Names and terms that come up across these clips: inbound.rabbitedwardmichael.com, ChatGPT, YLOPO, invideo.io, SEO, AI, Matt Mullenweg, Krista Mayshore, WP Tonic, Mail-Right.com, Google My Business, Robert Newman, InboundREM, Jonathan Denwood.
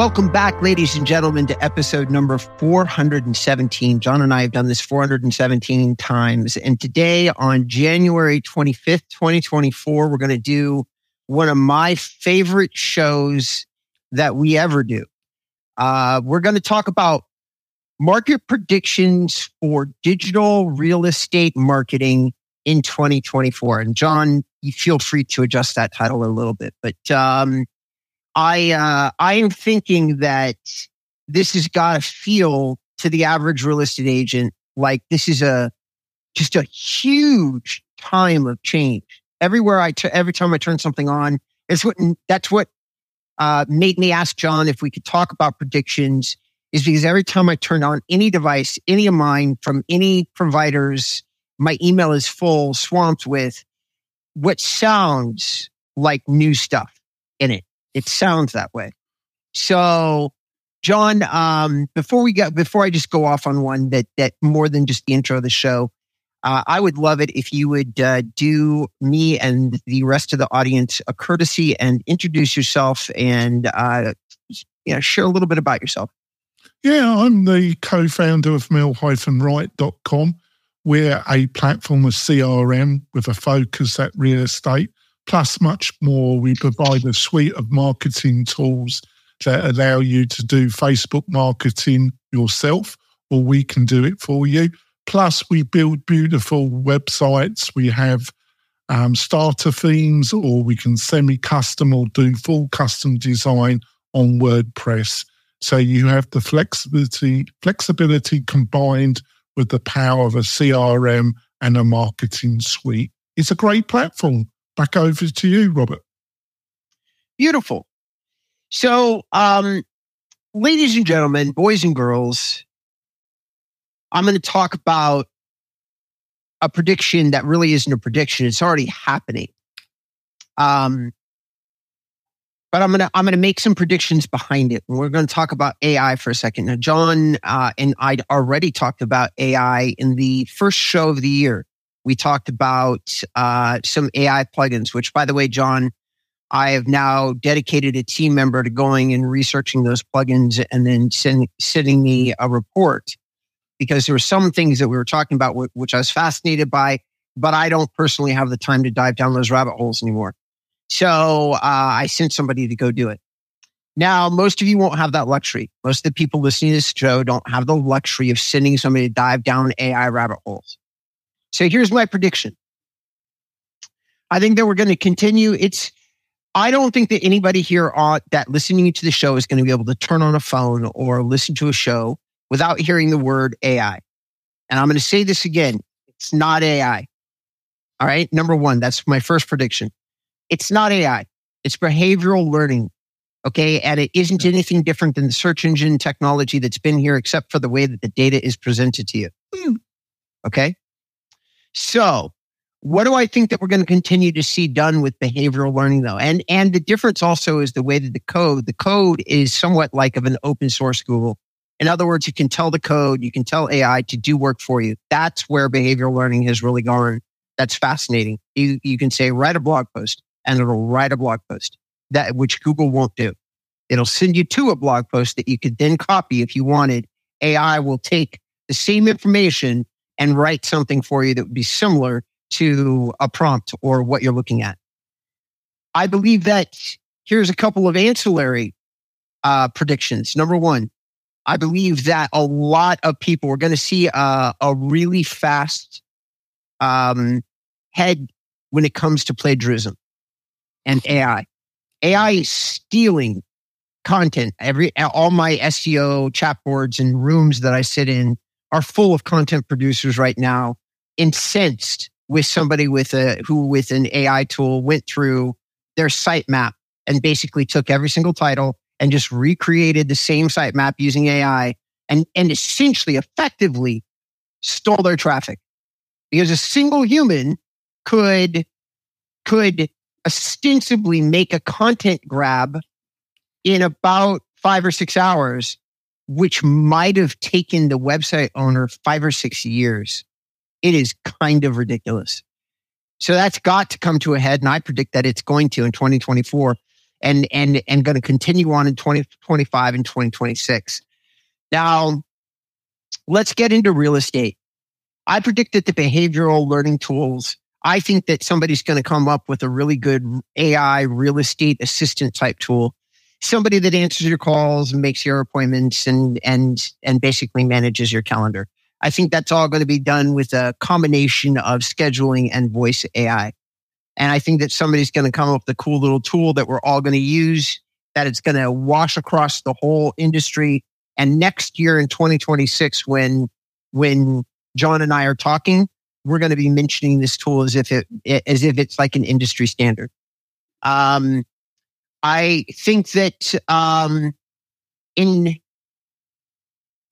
Welcome back, ladies and gentlemen, to episode number 417. John and I have done this 417 times. And today on January 25th, 2024, we're going to do one of my favorite shows that we ever do. We're going to talk about market predictions for digital real estate marketing in 2024. And John, you feel free to adjust that title a little bit. But I am thinking that this has got to feel to the average real estate agent like this is just a huge time of change. Every time I turn something on, that's what made me ask John if we could talk about predictions, is because every time I turn on any device, any of mine from any providers, my email is full, swamped with what sounds like new stuff in it. It sounds that way. So, John, before I just go off on one that more than just the intro of the show, I would love it if you would do me and the rest of the audience a courtesy and introduce yourself and share a little bit about yourself. Yeah, I'm the co-founder of Mail-Right.com. We're a platform of CRM with a focus at real estate, plus much more. We provide a suite of marketing tools that allow you to do Facebook marketing yourself, or we can do it for you. Plus, we build beautiful websites. We have starter themes, or we can semi-custom or do full custom design on WordPress. So you have the flexibility combined with the power of a CRM and a marketing suite. It's a great platform. Back over to you, Robert. Beautiful. So, ladies and gentlemen, boys and girls, I'm going to talk about a prediction that really isn't a prediction. It's already happening. But I'm gonna make some predictions behind it. We're going to talk about AI for a second. Now, John and I'd already talked about AI in the first show of the year. We talked about some AI plugins, which, by the way, John, I have now dedicated a team member to going and researching those plugins and then sending me a report, because there were some things that we were talking about which I was fascinated by, but I don't personally have the time to dive down those rabbit holes anymore. So I sent somebody to go do it. Now, most of you won't have that luxury. Most of the people listening to this show don't have the luxury of sending somebody to dive down AI rabbit holes. So here's my prediction. I think that we're going to continue. I don't think that anybody here that listening to the show is going to be able to turn on a phone or listen to a show without hearing the word AI. And I'm going to say this again. It's not AI. All right. Number one, that's my first prediction. It's not AI. It's behavioral learning. Okay. And it isn't anything different than the search engine technology that's been here, except for the way that the data is presented to you. Okay. So what do I think that we're going to continue to see done with behavioral learning, though? And the difference also is the way that the code is somewhat like of an open source Google. In other words, you can tell the code, you can tell AI to do work for you. That's where behavioral learning has really gone. That's fascinating. You can say, write a blog post, and it'll write a blog post, that which Google won't do. It'll send you to a blog post that you could then copy if you wanted. AI will take the same information and write something for you that would be similar to a prompt or what you're looking at. I believe that here's a couple of ancillary predictions. Number one, I believe that a lot of people are going to see a really fast head when it comes to plagiarism and AI. AI is stealing content. All my SEO chat boards and rooms that I sit in are full of content producers right now, incensed with somebody who with an AI tool went through their sitemap and basically took every single title and just recreated the same sitemap using AI and essentially effectively stole their traffic. Because a single human could ostensibly make a content grab in about 5 or 6 hours, which might have taken the website owner 5 or 6 years. It is kind of ridiculous. So that's got to come to a head, and I predict that it's going to in 2024. and going to continue on in 2025 and 2026. Now, let's get into real estate. I predict that the behavioral learning tools, I think that somebody's going to come up with a really good AI real estate assistant type tool. Somebody that answers your calls and makes your appointments and basically manages your calendar. I think that's all going to be done with a combination of scheduling and voice AI. And I think that somebody's going to come up with a cool little tool that we're all going to use, that it's going to wash across the whole industry. And next year in 2026, when John and I are talking, we're going to be mentioning this tool as if it's like an industry standard. I think that I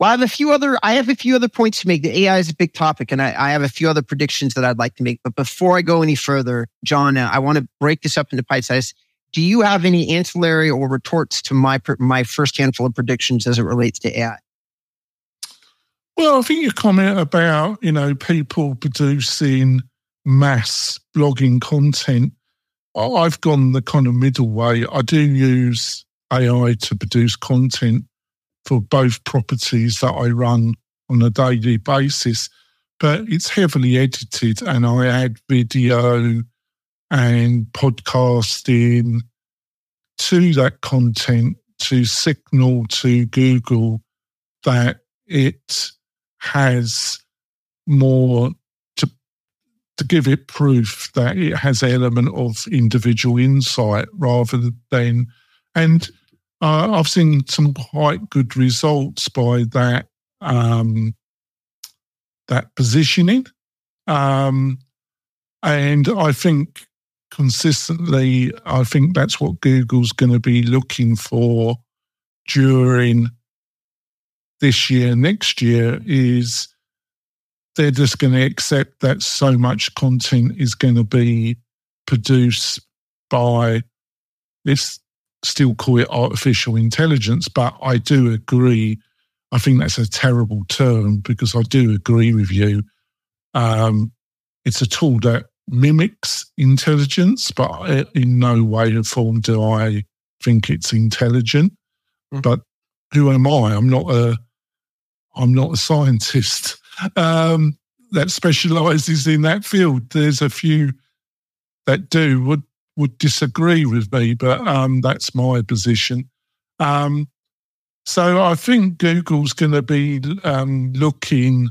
have a few other points to make. The AI is a big topic, and I have a few other predictions that I'd like to make. But before I go any further, John, I want to break this up into bite size. Do you have any ancillary or retorts to my first handful of predictions as it relates to AI? Well, I think your comment about, people producing mass blogging content, I've gone the kind of middle way. I do use AI to produce content for both properties that I run on a daily basis, but it's heavily edited and I add video and podcasting to that content to signal to Google that it has more to give it proof that it has an element of individual insight rather than, and I've seen some quite good results by that positioning. And I think consistently, I think that's what Google's going to be looking for during this year, next year, is they're just going to accept that so much content is going to be produced by, let's still call it artificial intelligence, but I do agree. I think that's a terrible term because I do agree with you. It's a tool that mimics intelligence, but in no way or form do I think it's intelligent. Mm. But who am I? I'm not a scientist that specialises in that field. There's a few that do would disagree with me, but that's my position. So I think Google's going to be looking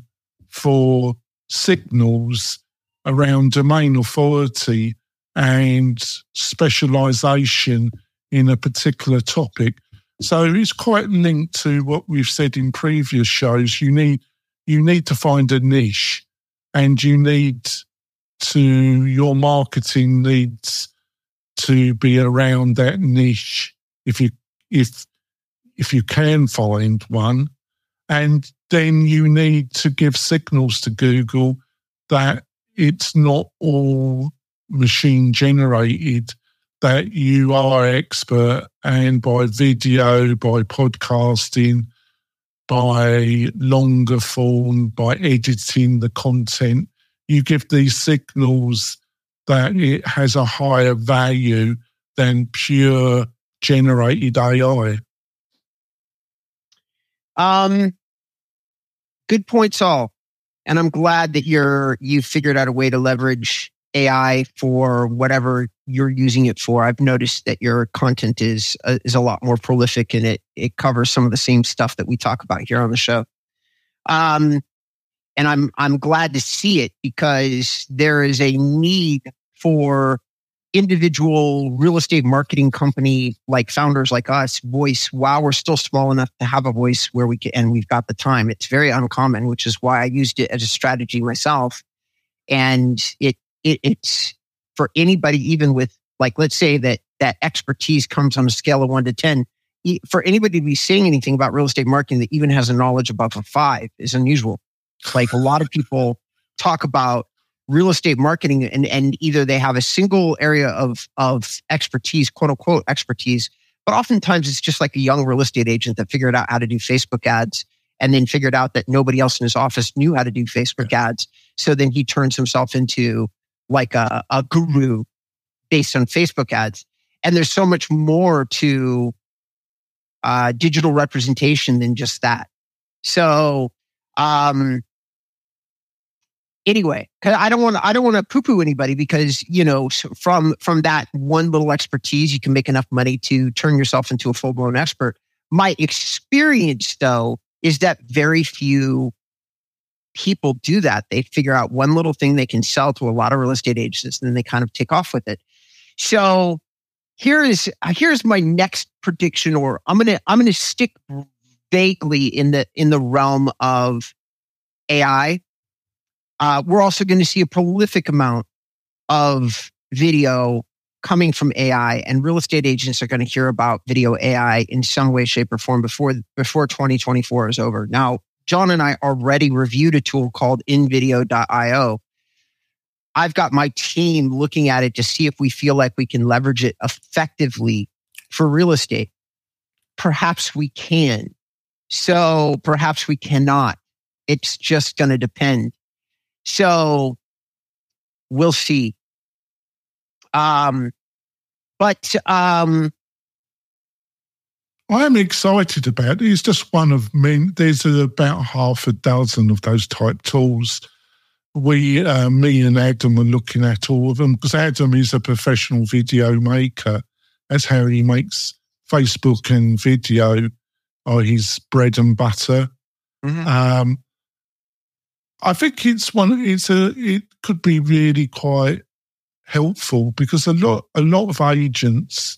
for signals around domain authority and specialisation in a particular topic. So it's quite linked to what we've said in previous shows. You need to find a niche, and your marketing needs to be around that niche if you can find one. And then you need to give signals to Google that it's not all machine generated, that you are expert, and by video, by podcasting, by longer form, by editing the content, you give these signals that it has a higher value than pure generated AI. Good points all. And I'm glad that you figured out a way to leverage AI for whatever you're using it for. I've noticed that your content is a lot more prolific, and it covers some of the same stuff that we talk about here on the show. And I'm glad to see it, because there is a need for individual real estate marketing company like founders like us, voice, while we're still small enough to have a voice where we can, and we've got the time. It's very uncommon, which is why I used it as a strategy myself. And it's for anybody, even with, like, let's say that expertise comes on a scale of 1 to 10. For anybody to be saying anything about real estate marketing that even has a knowledge above a 5 is unusual. Like, a lot of people talk about real estate marketing and either they have a single area of expertise, quote unquote expertise, but oftentimes it's just like a young real estate agent that figured out how to do Facebook ads and then figured out that nobody else in his office knew how to do Facebook ads. So then he turns himself into like a guru based on Facebook ads. And there's so much more to digital representation than just that. So anyway, cause I don't want to poo-poo anybody, because you know, from that one little expertise, you can make enough money to turn yourself into a full-blown expert. My experience, though, is that very few people do that. They figure out one little thing they can sell to a lot of real estate agents, and then they kind of take off with it. So here's my next prediction, or I'm gonna stick vaguely in the realm of AI. We're also going to see a prolific amount of video coming from AI, and real estate agents are going to hear about video AI in some way, shape, or form before 2024 is over. Now, John and I already reviewed a tool called invideo.io. I've got my team looking at it to see if we feel like we can leverage it effectively for real estate. Perhaps we can. So perhaps we cannot. It's just going to depend. So we'll see. But I'm excited about it. It's just one of many. There's about 6 of those type tools. Me and Adam are looking at all of them, because Adam is a professional video maker. That's how he makes Facebook and video are his bread and butter. Mm-hmm. I think it could be really quite helpful, because a lot of agents,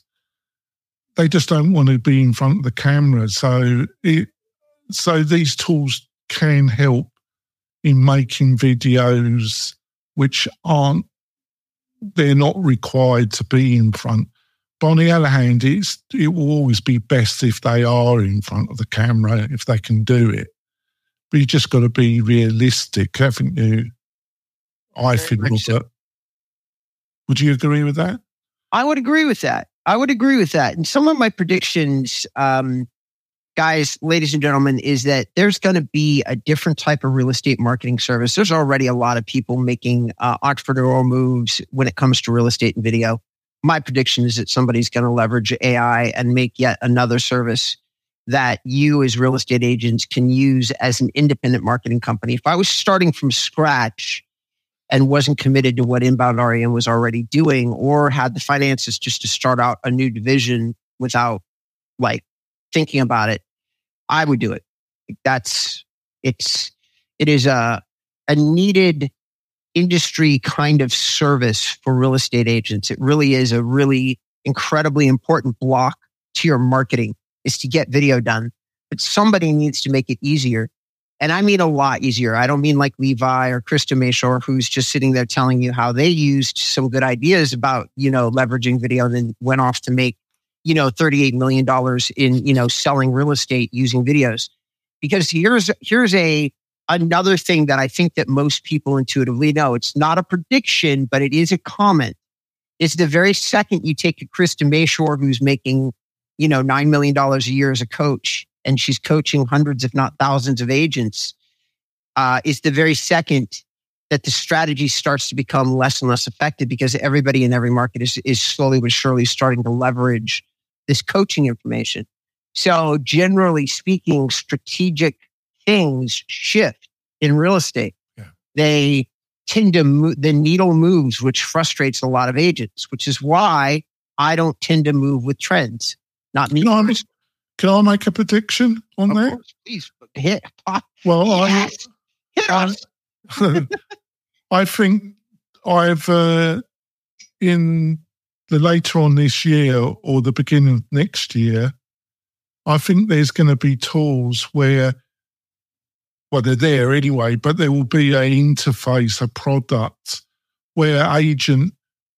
they just don't want to be in front of the camera. So these tools can help in making videos they're not required to be in front. But on the other hand, it will always be best if they are in front of the camera, if they can do it. But you just got to be realistic, haven't you? I think, Robert. Would you agree with that? I would agree with that. And some of my predictions, guys, ladies and gentlemen, is that there's going to be a different type of real estate marketing service. There's already a lot of people making entrepreneurial moves when it comes to real estate and video. My prediction is that somebody's going to leverage AI and make yet another service that you as real estate agents can use as an independent marketing company. If I was starting from scratch and wasn't committed to what InboundREM was already doing, or had the finances just to start out a new division without thinking about it, I would do it. It is a needed industry kind of service for real estate agents. It really is a really incredibly important block to your marketing, is to get video done. But somebody needs to make it easier. And I mean a lot easier. I don't mean like Levi or Krista Mayshore, who's just sitting there telling you how they used some good ideas about, leveraging video, and then went off to make, $38 million in, selling real estate using videos. Because here's another thing that I think that most people intuitively know. It's not a prediction, but it is a comment. It's the very second you take a Krista Mayshore, who's making $9 million a year as a coach, and she's coaching hundreds, if not thousands of agents, is the very second that the strategy starts to become less and less effective, because everybody in every market is slowly but surely starting to leverage this coaching information. So generally speaking, strategic things shift in real estate. Yeah. They tend to move, the needle moves, which frustrates a lot of agents, which is why I don't tend to move with trends. Not me. Can I make a prediction on that? Please hit. Well, yes. I think I've in the later on this year or the beginning of next year, I think there's going to be tools where, well, they're there anyway, but there will be an interface, a product where an agent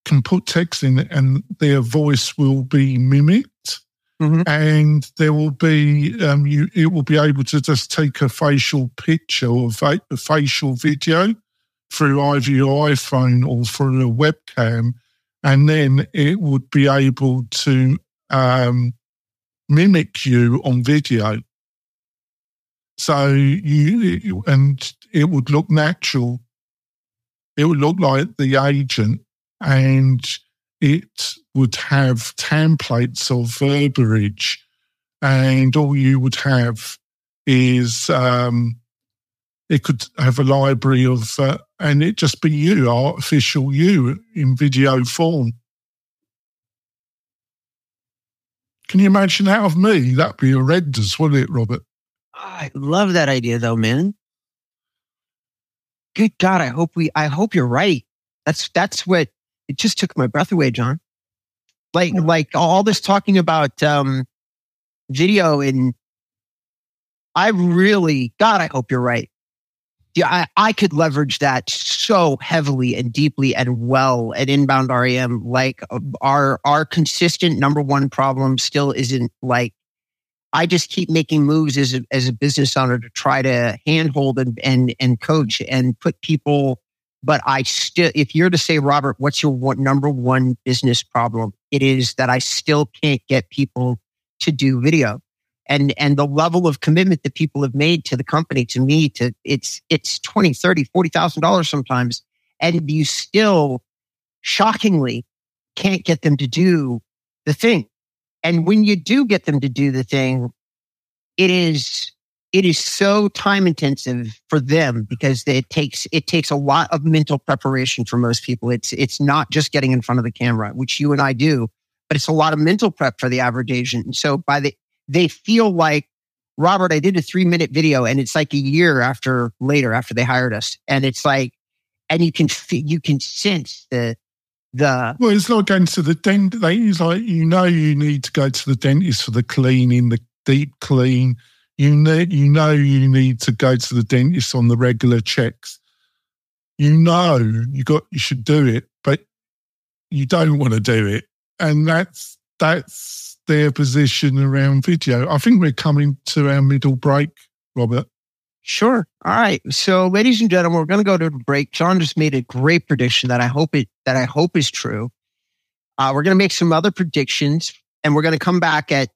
can put text in and their voice will be mimicked. Mm-hmm. And there will be, it will be able to just take a facial picture or a facial video through either your iPhone or through a webcam, and then it would be able to mimic you on video. So and it would look natural. It would look like the agent, and it would have templates or verbiage, and all you would have is it could have a library of, and it just be you, artificial you in video form. Can you imagine that of me? That'd be horrendous, wouldn't it, Robert? I love that idea, though, man. Good God, I hope you're right. That's what it just took my breath away, John. Like all this talking about video, and I really, God, I hope you're right. Yeah, I could leverage that so heavily and deeply and well at Inbound REM. Like our consistent number one problem still isn't, like, I just keep making moves as a business owner to try to handhold and coach and put people. But I still, if you're to say, Robert, what's your number one business problem? It is that I still can't get people to do video. And the level of commitment that people have made to the company, to me, to it's $20,000, $30,000, $40,000 sometimes. And you still, shockingly, can't get them to do the thing. And when you do get them to do the thing, it is so time intensive for them, because it takes a lot of mental preparation for most people. It's not just getting in front of the camera, which you and I do, but it's a lot of mental prep for the average agent. And so they feel like, Robert, I did a 3-minute video, and it's like a year later after they hired us. And it's like, and you can sense the... Well, it's like going to the dentist. It's like, you need to go to the dentist for the cleaning, the deep clean. You need to go to the dentist on the regular checks. You should do it, but you don't want to do it. And that's their position around video. I think we're coming to our middle break, Robert. Sure. All right. So, ladies and gentlemen, we're going to go to a break. John just made a great prediction that I hope is true. We're going to make some other predictions, and we're going to come back at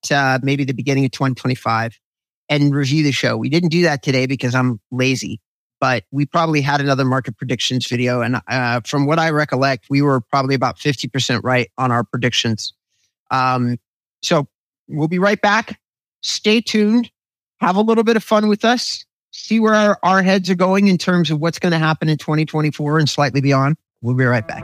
maybe the beginning of 2025 and review the show. We didn't do that today because I'm lazy, but we probably had another market predictions video, and from what I recollect, we were probably about 50% right on our predictions. So we'll be right back. Stay tuned. Have a little bit of fun with us. See where our heads are going in terms of what's going to happen in 2024 and slightly beyond. We'll be right back.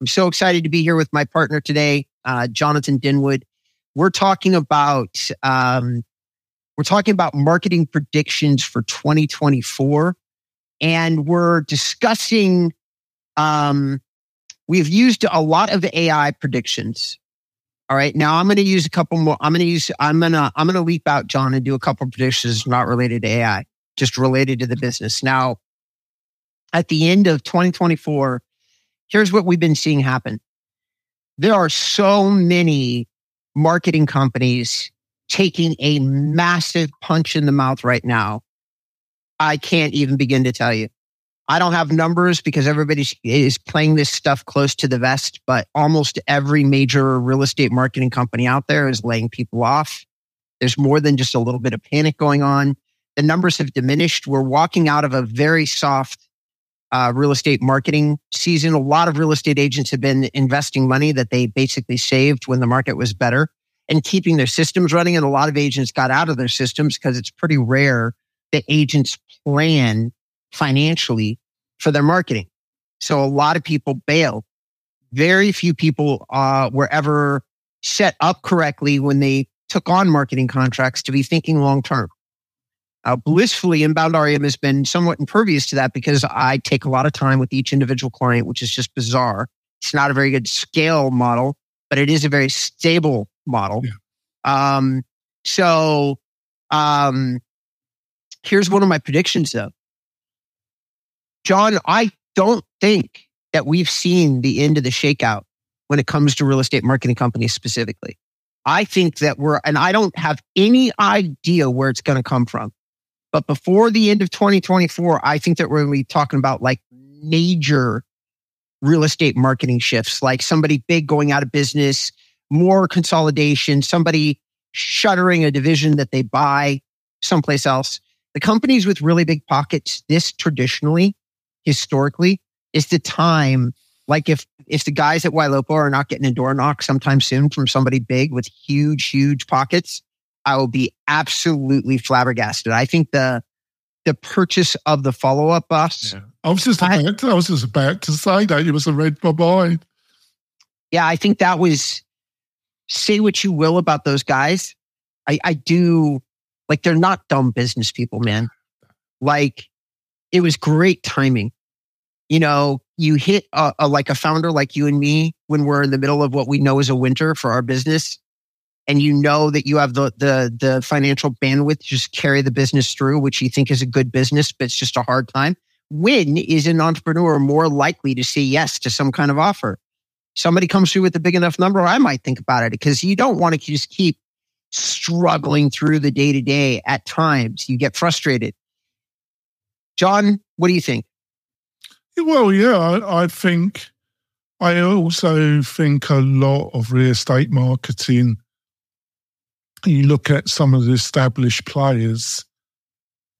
I'm so excited to be here with my partner today, Jonathan Denwood. We're talking about marketing predictions for 2024, and we're discussing. We've used a lot of AI predictions. All right, now I'm going to use a couple more. I'm going to leap out, John, and do a couple of predictions not related to AI, just related to the business. Now, at the end of 2024. Here's what we've been seeing happen. There are so many marketing companies taking a massive punch in the mouth right now. I can't even begin to tell you. I don't have numbers because everybody is playing this stuff close to the vest, but almost every major real estate marketing company out there is laying people off. There's more than just a little bit of panic going on. The numbers have diminished. We're walking out of a very soft real estate marketing season. A lot of real estate agents have been investing money that they basically saved when the market was better and keeping their systems running. And a lot of agents got out of their systems because it's pretty rare that agents plan financially for their marketing. So a lot of people bail. Very few people were ever set up correctly when they took on marketing contracts to be thinking long-term. Blissfully, Inbound REM has been somewhat impervious to that because I take a lot of time with each individual client, which is just bizarre. It's not a very good scale model, but it is a very stable model. Yeah. Here's one of my predictions, though. John, I don't think that we've seen the end of the shakeout when it comes to real estate marketing companies specifically. I think that and I don't have any idea where it's going to come from. But before the end of 2024, I think that we're going to be talking about like major real estate marketing shifts, like somebody big going out of business, more consolidation, somebody shuttering a division that they buy someplace else. The companies with really big pockets, this traditionally, historically, is the time. Like if the guys at YLOPO are not getting a door knock sometime soon from somebody big with huge, huge pockets, I will be absolutely flabbergasted. I think the purchase of the follow-up bus. Yeah. I was just about to say that. It was a red bubble. Yeah, I think that was, say what you will about those guys. I do, like, they're not dumb business people, man. Like, it was great timing. You know, you hit a founder like you and me when we're in the middle of what we know is a winter for our business. And you know that you have the financial bandwidth to just carry the business through, which you think is a good business, but it's just a hard time. When is an entrepreneur more likely to say yes to some kind of offer? Somebody comes through with a big enough number, I might think about it, because you don't want to just keep struggling through the day-to-day at times. You get frustrated. John, what do you think? Well, yeah, I also think a lot of real estate marketing, you look at some of the established players,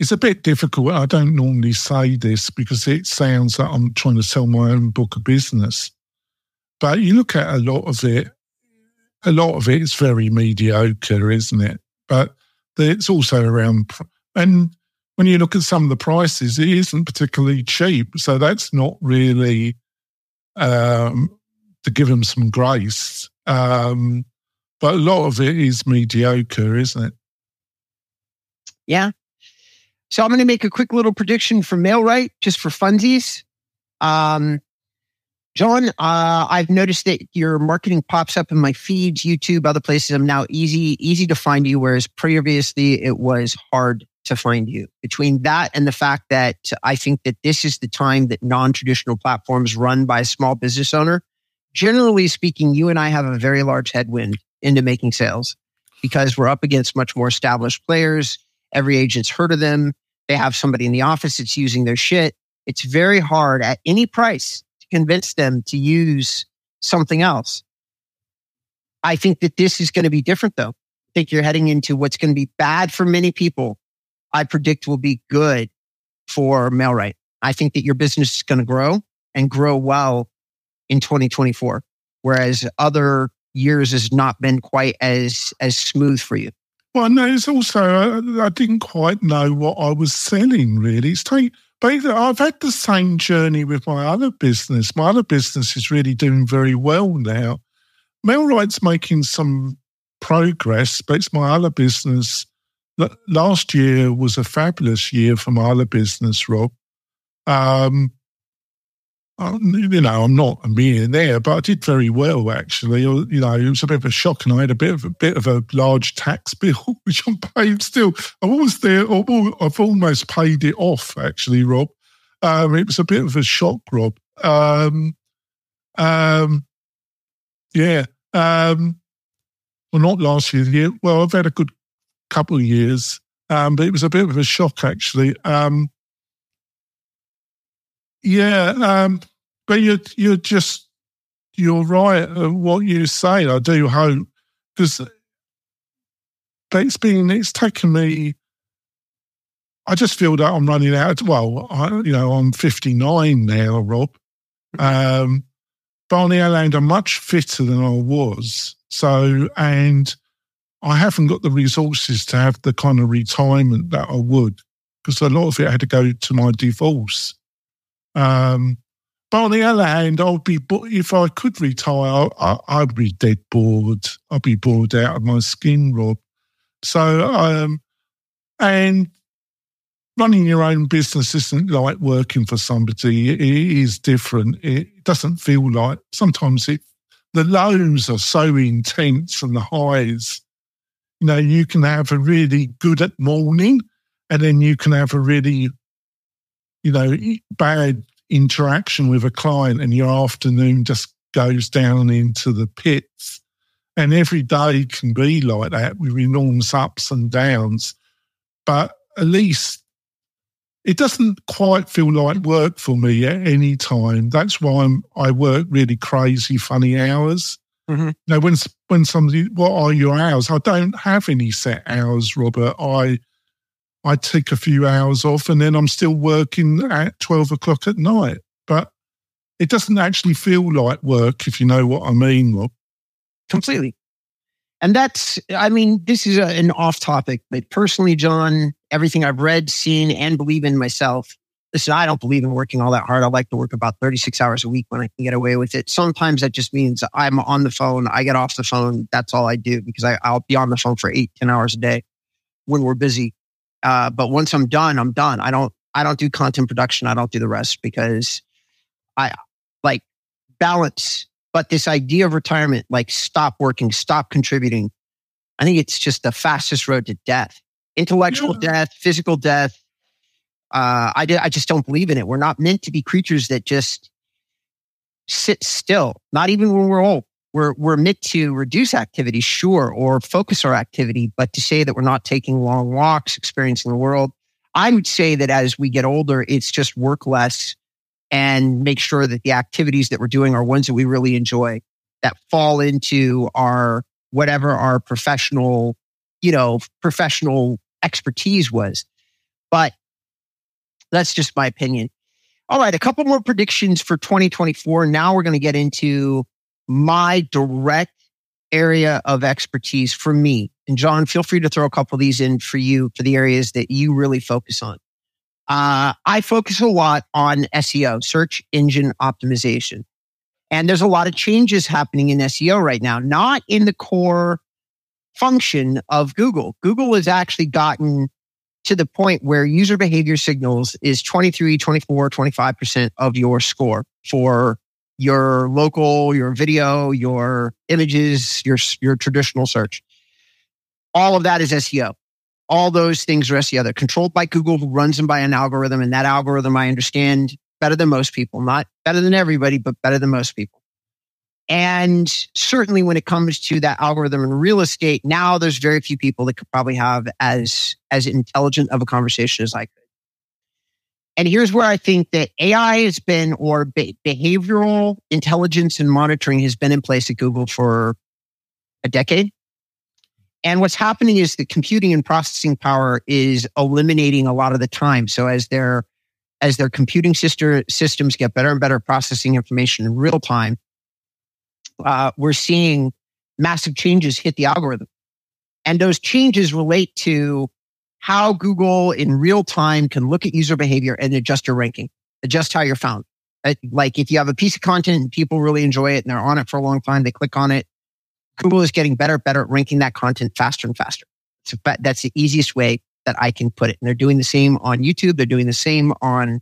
it's a bit difficult. I don't normally say this because it sounds like I'm trying to sell my own book of business. But you look at a lot of it is very mediocre, isn't it? But it's also around, and when you look at some of the prices, it isn't particularly cheap. So that's not really, to give them some grace. But a lot of it is mediocre, isn't it? Yeah. So I'm going to make a quick little prediction for Mail-Right, just for funsies. John, I've noticed that your marketing pops up in my feeds, YouTube, other places. I'm now easy to find you, whereas previously it was hard to find you. Between that and the fact that I think that this is the time that non-traditional platforms run by a small business owner, generally speaking, you and I have a very large headwind into making sales because we're up against much more established players. Every agent's heard of them. They have somebody in the office that's using their shit. It's very hard at any price to convince them to use something else. I think that this is going to be different, though. I think you're heading into what's going to be bad for many people, I predict will be good for Mail-Right. I think that your business is going to grow and grow well in 2024, whereas other years has not been quite as smooth for you. Well, no, it's also, I didn't quite know what I was selling, really. I've had the same journey with my other business. My other business is really doing very well now. Mail-Right's making some progress, but it's my other business. Last year was a fabulous year for my other business, Rob. I'm not a millionaire, but I did very well, actually. You know, it was a bit of a shock, and I had a bit of a large tax bill, which I'm paid still. I've almost paid it off, actually, Rob. It was a bit of a shock, Rob. Not last year. The year. Well, I've had a good couple of years, but it was a bit of a shock, actually. But you're right at what you say. I do hope, but it's taken me. I just feel that I'm running out. Well, I'm 59 now, Rob. But on the other hand, I'm much fitter than I was. So, and I haven't got the resources to have the kind of retirement that I would, because a lot of it had to go to my divorce. But on the other hand, if I could retire, I'd be dead bored. I'd be bored out of my skin, Rob. So, and running your own business isn't like working for somebody. It is different. It doesn't feel like, sometimes the lows are so intense and the highs. You know, you can have a really good morning and then you can have a really, bad interaction with a client, and your afternoon just goes down into the pits. And every day can be like that with enormous ups and downs. But at least it doesn't quite feel like work for me at any time. That's why I work really crazy, funny hours. Mm-hmm. Now, when somebody, what are your hours? I don't have any set hours, Robert. I take a few hours off and then I'm still working at 12 o'clock at night. But it doesn't actually feel like work, if you know what I mean, Rob. Completely. And that's, I mean, this is an off topic, but personally, John, everything I've read, seen, and believe in myself, listen, I don't believe in working all that hard. I like to work about 36 hours a week when I can get away with it. Sometimes that just means I'm on the phone, I get off the phone, that's all I do, because I'll be on the phone for 8-10 hours a day when we're busy. But once I'm done, I'm done. I don't do content production. I don't do the rest because I like balance. But this idea of retirement, like stop working, stop contributing, I think it's just the fastest road to death. Intellectual death, physical death. I just don't believe in it. We're not meant to be creatures that just sit still. Not even when we're old. We're meant to reduce activity, sure, or focus our activity. But to say that we're not taking long walks, experiencing the world, I would say that as we get older, it's just work less and make sure that the activities that we're doing are ones that we really enjoy that fall into our, whatever our professional, you know, professional expertise was. But that's just my opinion. All right, a couple more predictions for 2024. Now we're going to get into my direct area of expertise for me. And John, feel free to throw a couple of these in for you for the areas that you really focus on. I focus a lot on SEO, search engine optimization. And there's a lot of changes happening in SEO right now, not in the core function of Google. Google has actually gotten to the point where user behavior signals is 23, 24, 25% of your score for your local, your video, your images, your traditional search. All of that is SEO. All those things are SEO. They're controlled by Google, who runs them by an algorithm. And that algorithm, I understand, better than most people. Not better than everybody, but better than most people. And certainly when it comes to that algorithm in real estate, now there's very few people that could probably have as intelligent of a conversation as I could. And here's where I think that AI has been, or behavioral intelligence and monitoring has been in place at Google for a decade. And what's happening is the computing and processing power is eliminating a lot of the time. So as their computing systems get better and better at processing information in real time, we're seeing massive changes hit the algorithm. And those changes relate to how Google in real time can look at user behavior and adjust your ranking, adjust how you're found. Like if you have a piece of content and people really enjoy it and they're on it for a long time, they click on it, Google is getting better at ranking that content faster and faster. So that's the easiest way that I can put it. And they're doing the same on YouTube. They're doing the same on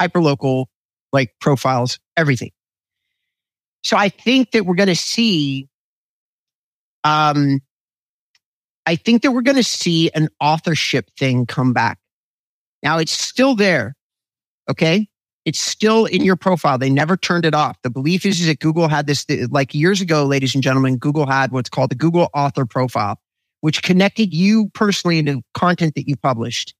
hyperlocal, like profiles, everything. So I think that we're going to see, an authorship thing come back. Now it's still there. Okay. It's still in your profile. They never turned it off. The belief is that Google had this, like years ago, ladies and gentlemen, Google had what's called the Google Author Profile, which connected you personally to content that you published.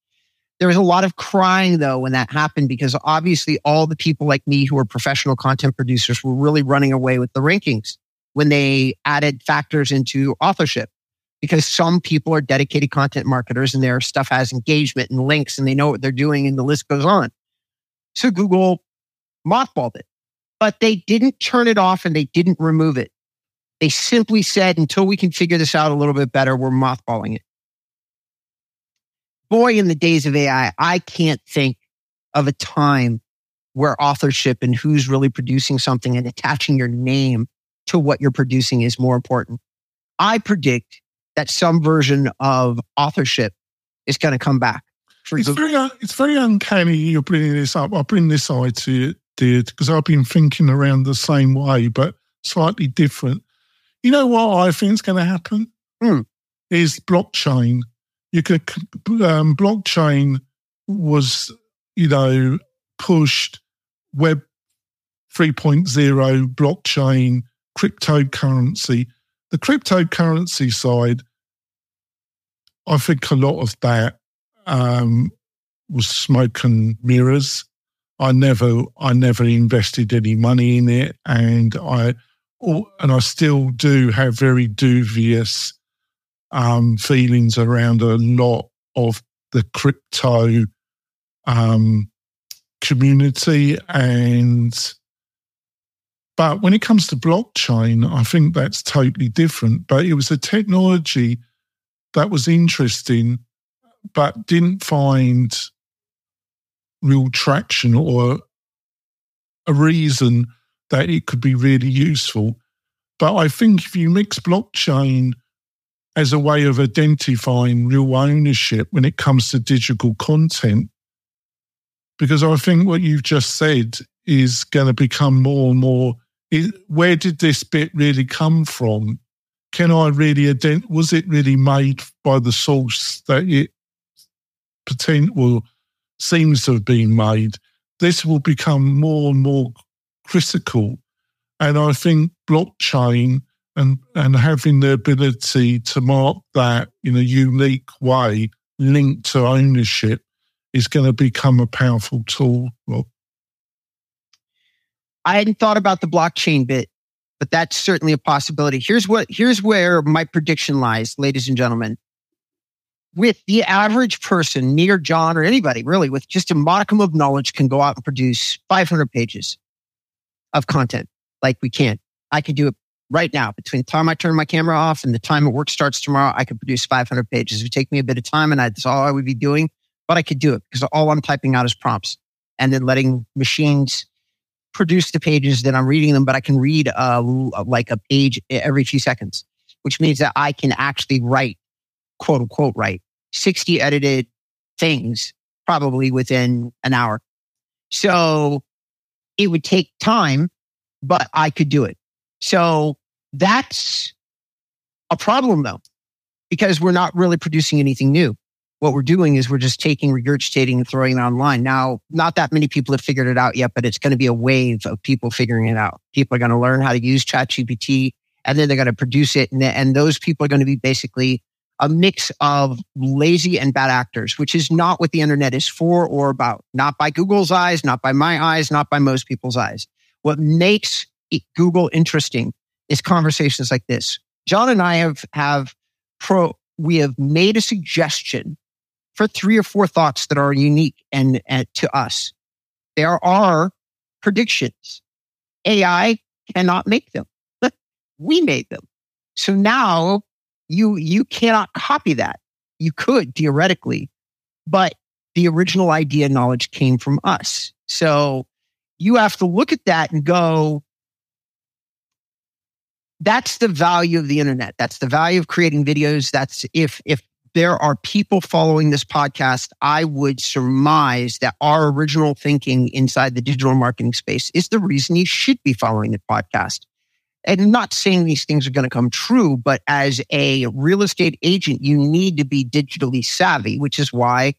There was a lot of crying though when that happened, because obviously all the people like me who are professional content producers were really running away with the rankings when they added factors into authorship, because some people are dedicated content marketers and their stuff has engagement and links and they know what they're doing and the list goes on. So Google mothballed it, but they didn't turn it off and they didn't remove it. They simply said, until we can figure this out a little bit better, we're mothballing it. Boy, in the days of AI, I can't think of a time where authorship and who's really producing something and attaching your name to what you're producing is more important. I predict that some version of authorship is going to come back. It's very uncanny you're bringing this up. I'll bring this idea, dude, because I've been thinking around the same way, but slightly different. You know what I think is going to happen? Is blockchain. You could blockchain was pushed web 3.0, blockchain, cryptocurrency. The cryptocurrency side, I think a lot of that was smoke and mirrors. I never invested any money in it, and I still do have very dubious feelings around a lot of the crypto community. But when it comes to blockchain, I think that's totally different. But it was a technology that was interesting, but didn't find real traction or a reason that it could be really useful. But I think if you mix blockchain as a way of identifying real ownership when it comes to digital content, because I think what you've just said is going to become more and more, where did this bit really come from? Can I really identify? Was it really made by the source that it seems to have been made? This will become more and more critical. And I think blockchain and having the ability to mark that in a unique way linked to ownership is going to become a powerful tool. Well, I hadn't thought about the blockchain bit, but that's certainly a possibility. Here's where my prediction lies, ladies and gentlemen. With the average person, me or John or anybody really, with just a modicum of knowledge can go out and produce 500 pages of content like we can. I could do it right now. Between the time I turn my camera off and the time at work starts tomorrow, I could produce 500 pages. It would take me a bit of time and that's all I would be doing, but I could do it because all I'm typing out is prompts and then letting machines produce the pages that I'm reading them, but I can read like a page every few seconds, which means that I can actually write, quote unquote, write 60 edited things probably within an hour. So it would take time, but I could do it. So that's a problem though, because we're not really producing anything new. What we're doing is we're just taking, regurgitating, and throwing it online. Now, not that many people have figured it out yet, but it's going to be a wave of people figuring it out. People are going to learn how to use ChatGPT, and then they're going to produce it. And those people are going to be basically a mix of lazy and bad actors, which is not what the internet is for or about. Not by Google's eyes, not by my eyes, not by most people's eyes. What makes Google interesting is conversations like this. John and I have made a suggestion for 3 or 4 thoughts that are unique and to us. There are predictions. AI cannot make them. We made them. So now you cannot copy that. You could theoretically, but the original idea knowledge came from us. So you have to look at that and go, that's the value of the internet. That's the value of creating videos. That's if there are people following this podcast, I would surmise that our original thinking inside the digital marketing space is the reason you should be following the podcast. And I'm not saying these things are going to come true, but as a real estate agent, you need to be digitally savvy, which is why,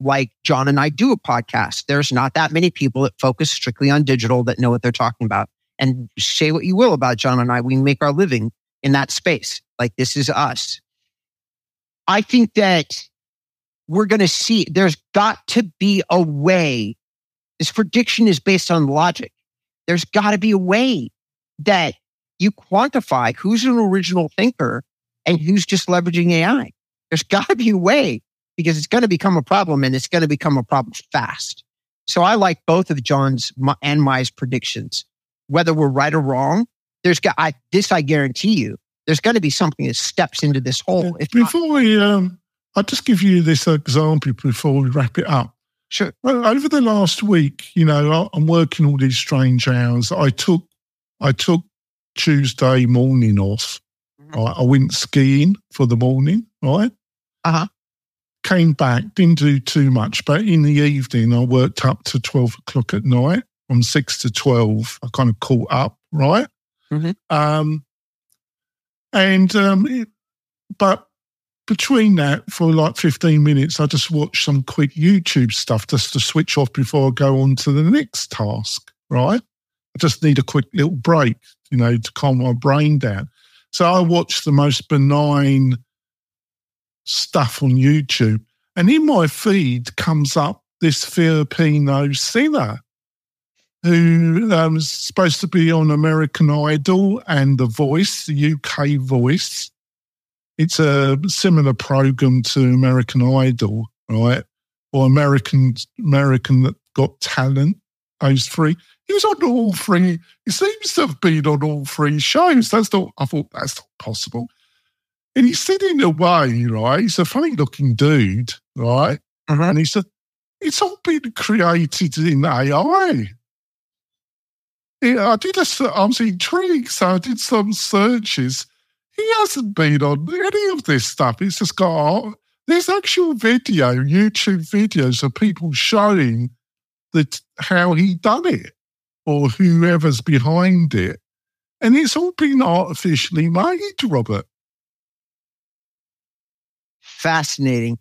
like John and I do a podcast. There's not that many people that focus strictly on digital that know what they're talking about. And say what you will about John and I, we make our living in that space. Like, this is us. I think that we're going to see, there's got to be a way. This prediction is based on logic. There's got to be a way that you quantify who's an original thinker and who's just leveraging AI. There's got to be a way, because it's going to become a problem, and it's going to become a problem fast. So I like both of John's and my predictions. Whether we're right or wrong, I guarantee you, there's going to be something that steps into this hole. I'll just give you this example before we wrap it up. Sure. Well, over the last week, I'm working all these strange hours. I took Tuesday morning off. Mm-hmm. Right? I went skiing for the morning, right? Uh-huh. Came back, didn't do too much, but in the evening, I worked up to 12 o'clock at night. From 6 to 12, I kind of caught up, right? Mm-hmm. But between that, for like 15 minutes, I just watched some quick YouTube stuff just to switch off before I go on to the next task, right? I just need a quick little break, you know, to calm my brain down. So I watch the most benign stuff on YouTube. And in my feed comes up this Filipino singer who is supposed to be on American Idol and The Voice, the UK Voice. It's a similar program to American Idol, right? Or American That Got Talent, those three. He was on all three. He seems to have been on all three shows. I thought, that's not possible. And he said, in a way, right, he's a funny-looking dude, right? Mm-hmm. And he said, it's all been created in AI. Yeah, I was intrigued, so I did some searches. He hasn't been on any of this stuff. It's just got, there's actual video, YouTube videos of people showing that how he done it or whoever's behind it. And it's all been artificially made, Robert. Fascinating.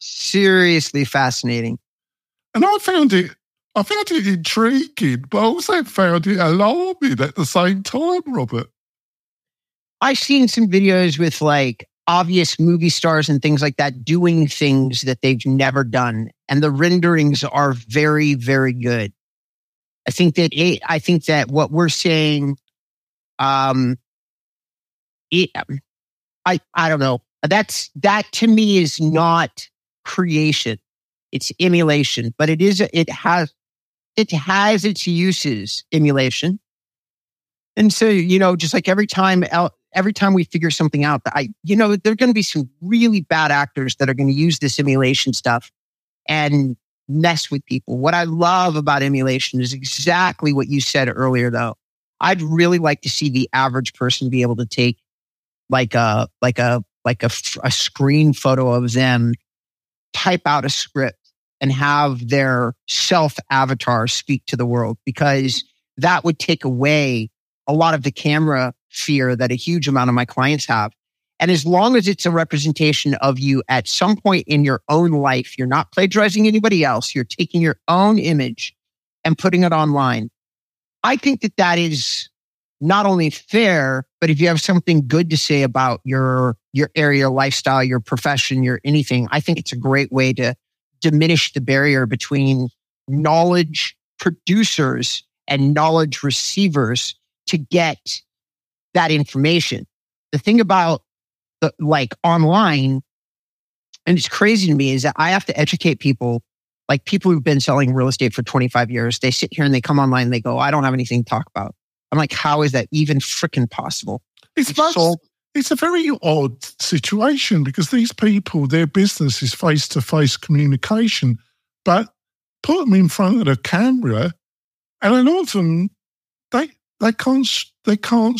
Seriously fascinating. And I found it intriguing, but I also found it alarming at the same time, Robert. I've seen some videos with like obvious movie stars and things like that doing things that they've never done. And the renderings are very, very good. I think that what we're saying, I don't know. That to me is not creation. It's emulation, but it has its uses, emulation. And so, you know, just like every time we figure something out, there are going to be some really bad actors that are going to use this emulation stuff and mess with people. What I love about emulation is exactly what you said earlier, though. I'd really like to see the average person be able to take a screen photo of them, type out a script, and have their self-avatar speak to the world, because that would take away a lot of the camera fear that a huge amount of my clients have. And as long as it's a representation of you at some point in your own life, you're not plagiarizing anybody else, you're taking your own image and putting it online. I think that is not only fair, but if you have something good to say about your area, your lifestyle, your profession, your anything, I think it's a great way to diminish the barrier between knowledge producers and knowledge receivers to get that information. The thing about online, and it's crazy to me, is that I have to educate people, like people who've been selling real estate for 25 years. They sit here and they come online and they go, I don't have anything to talk about. I'm like, how is that even freaking possible? It's a very odd situation, because these people, their business is face-to-face communication, but put them in front of the camera, and a lot of them, they can't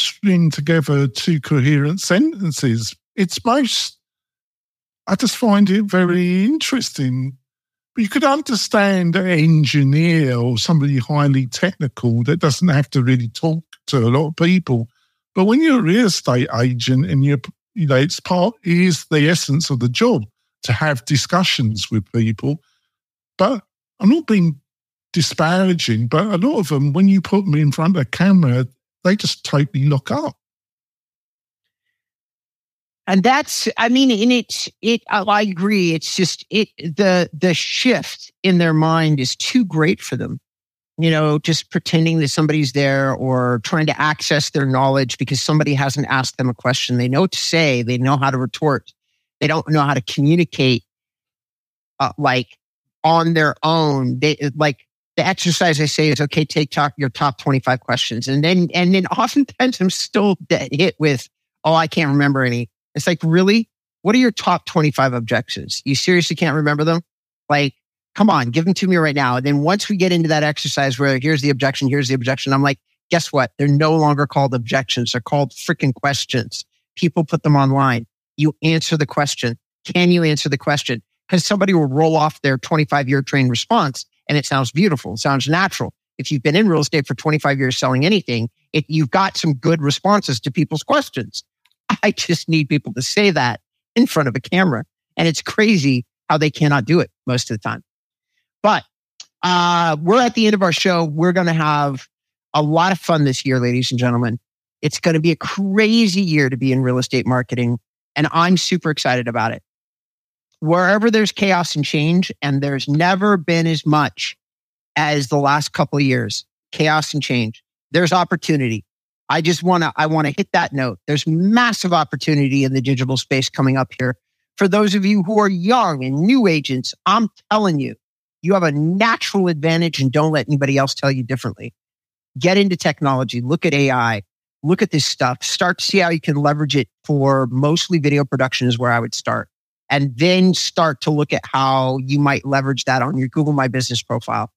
string together two coherent sentences. I just find it very interesting. But you could understand an engineer or somebody highly technical that doesn't have to really talk to a lot of people. But when you're a real estate agent and it is the essence of the job to have discussions with people. But I'm not being disparaging, but a lot of them, when you put them in front of a camera, they just totally lock up. And that's, I mean, and I agree. It's just the shift in their mind is too great for them. You know, just pretending that somebody's there or trying to access their knowledge because somebody hasn't asked them a question. They know what to say. They know how to retort. They don't know how to communicate on their own. The exercise I say is, okay, your top 25 questions. And then oftentimes I'm still hit with, oh, I can't remember any. It's like, really? What are your top 25 objections? You seriously can't remember them? Like, come on, give them to me right now. And then once we get into that exercise where here's the objection, I'm like, guess what? They're no longer called objections. They're called freaking questions. People put them online. You answer the question. Can you answer the question? Because somebody will roll off their 25-year trained response. And it sounds beautiful. It sounds natural. If you've been in real estate for 25 years selling anything, you've got some good responses to people's questions. I just need people to say that in front of a camera. And it's crazy how they cannot do it most of the time. But we're at the end of our show. We're going to have a lot of fun this year, ladies and gentlemen. It's going to be a crazy year to be in real estate marketing, and I'm super excited about it. Wherever there's chaos and change, and there's never been as much as the last couple of years, chaos and change, there's opportunity. I want to hit that note. There's massive opportunity in the digital space coming up here. For those of you who are young and new agents, I'm telling you, you have a natural advantage, and don't let anybody else tell you differently. Get into technology, look at AI, look at this stuff, start to see how you can leverage it for mostly video production is where I would start. And then start to look at how you might leverage that on your Google My Business profile.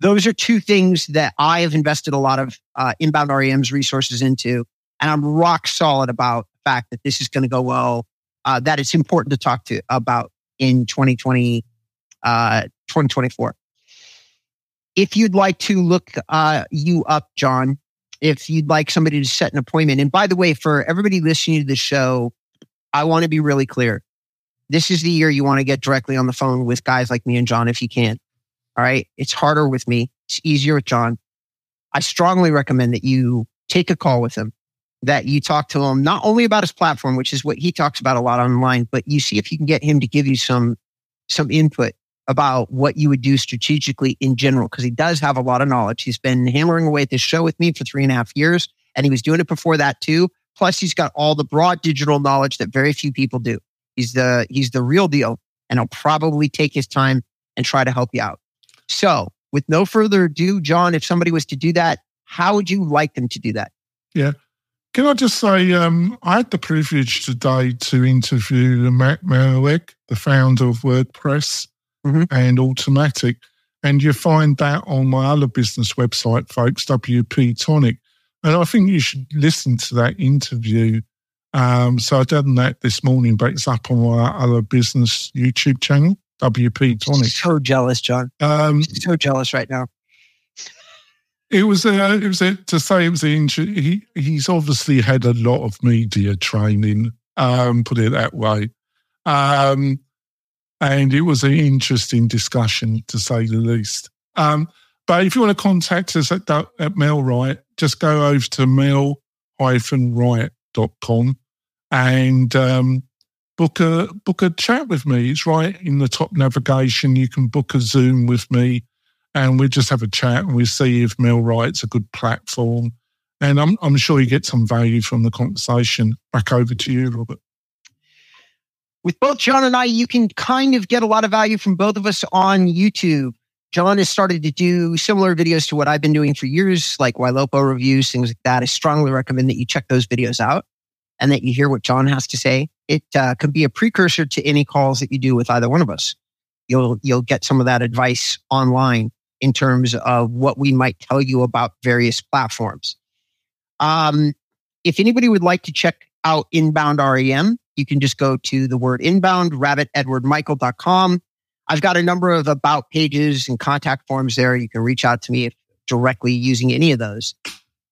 Those are two things that I have invested a lot of Inbound REM's resources into. And I'm rock solid about the fact that this is going to go well, that it's important to talk to about in 2024. If you'd like to look you up, John, if you'd like somebody to set an appointment. And by the way, for everybody listening to the show, I want to be really clear. This is the year you want to get directly on the phone with guys like me and John if you can. All right. It's harder with me. It's easier with John. I strongly recommend that you take a call with him, that you talk to him not only about his platform, which is what he talks about a lot online, but you see if you can get him to give you some input about what you would do strategically in general, because he does have a lot of knowledge. He's been hammering away at this show with me for 3.5 years, and he was doing it before that too. Plus, he's got all the broad digital knowledge that very few people do. He's the real deal, and he'll probably take his time and try to help you out. So, with no further ado, John, if somebody was to do that, how would you like them to do that? Yeah. Can I just say, I had the privilege today to interview Matt Mullenweg, the founder of WordPress. Mm-hmm. And Automatic. And you find that on my other business website, folks, WP Tonic. And I think you should listen to that interview. So I've done that this morning, but it's up on my other business YouTube channel, WP Tonic. So jealous, John. So jealous right now. He's obviously had a lot of media training, put it that way. And it was an interesting discussion, to say the least. But if you want to contact us at Mail-Right, just go over to mail-right.com and book a chat with me. It's right in the top navigation. You can book a Zoom with me, and we'll just have a chat and we'll see if Mail-Right's a good platform. And I'm sure you get some value from the conversation. Back over to you, Robert. With both John and I, you can kind of get a lot of value from both of us on YouTube. John has started to do similar videos to what I've been doing for years, like YLOPO reviews, things like that. I strongly recommend that you check those videos out and that you hear what John has to say. It could be a precursor to any calls that you do with either one of us. You'll get some of that advice online in terms of what we might tell you about various platforms. If anybody would like to check out Inbound REM, you can just go to the word inbound, rabbitedwardmichael.com. I've got a number of about pages and contact forms there. You can reach out to me directly using any of those.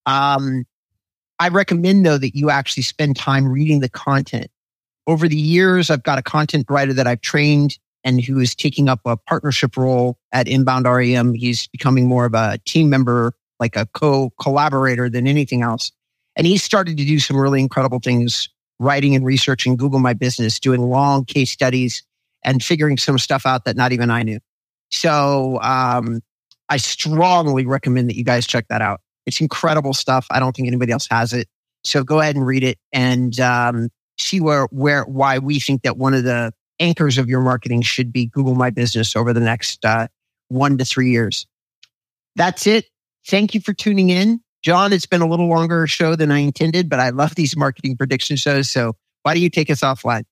I recommend, though, that you actually spend time reading the content. Over the years, I've got a content writer that I've trained and who is taking up a partnership role at Inbound REM. He's becoming more of a team member, like a co-collaborator than anything else. And he's started to do some really incredible things, writing and researching Google My Business, doing long case studies, and figuring some stuff out that not even I knew. So I strongly recommend that you guys check that out. It's incredible stuff. I don't think anybody else has it. So go ahead and read it and see why we think that one of the anchors of your marketing should be Google My Business over the next 1 to 3 years. That's it. Thank you for tuning in. John, it's been a little longer show than I intended, but I love these marketing prediction shows. So why don't you take us offline?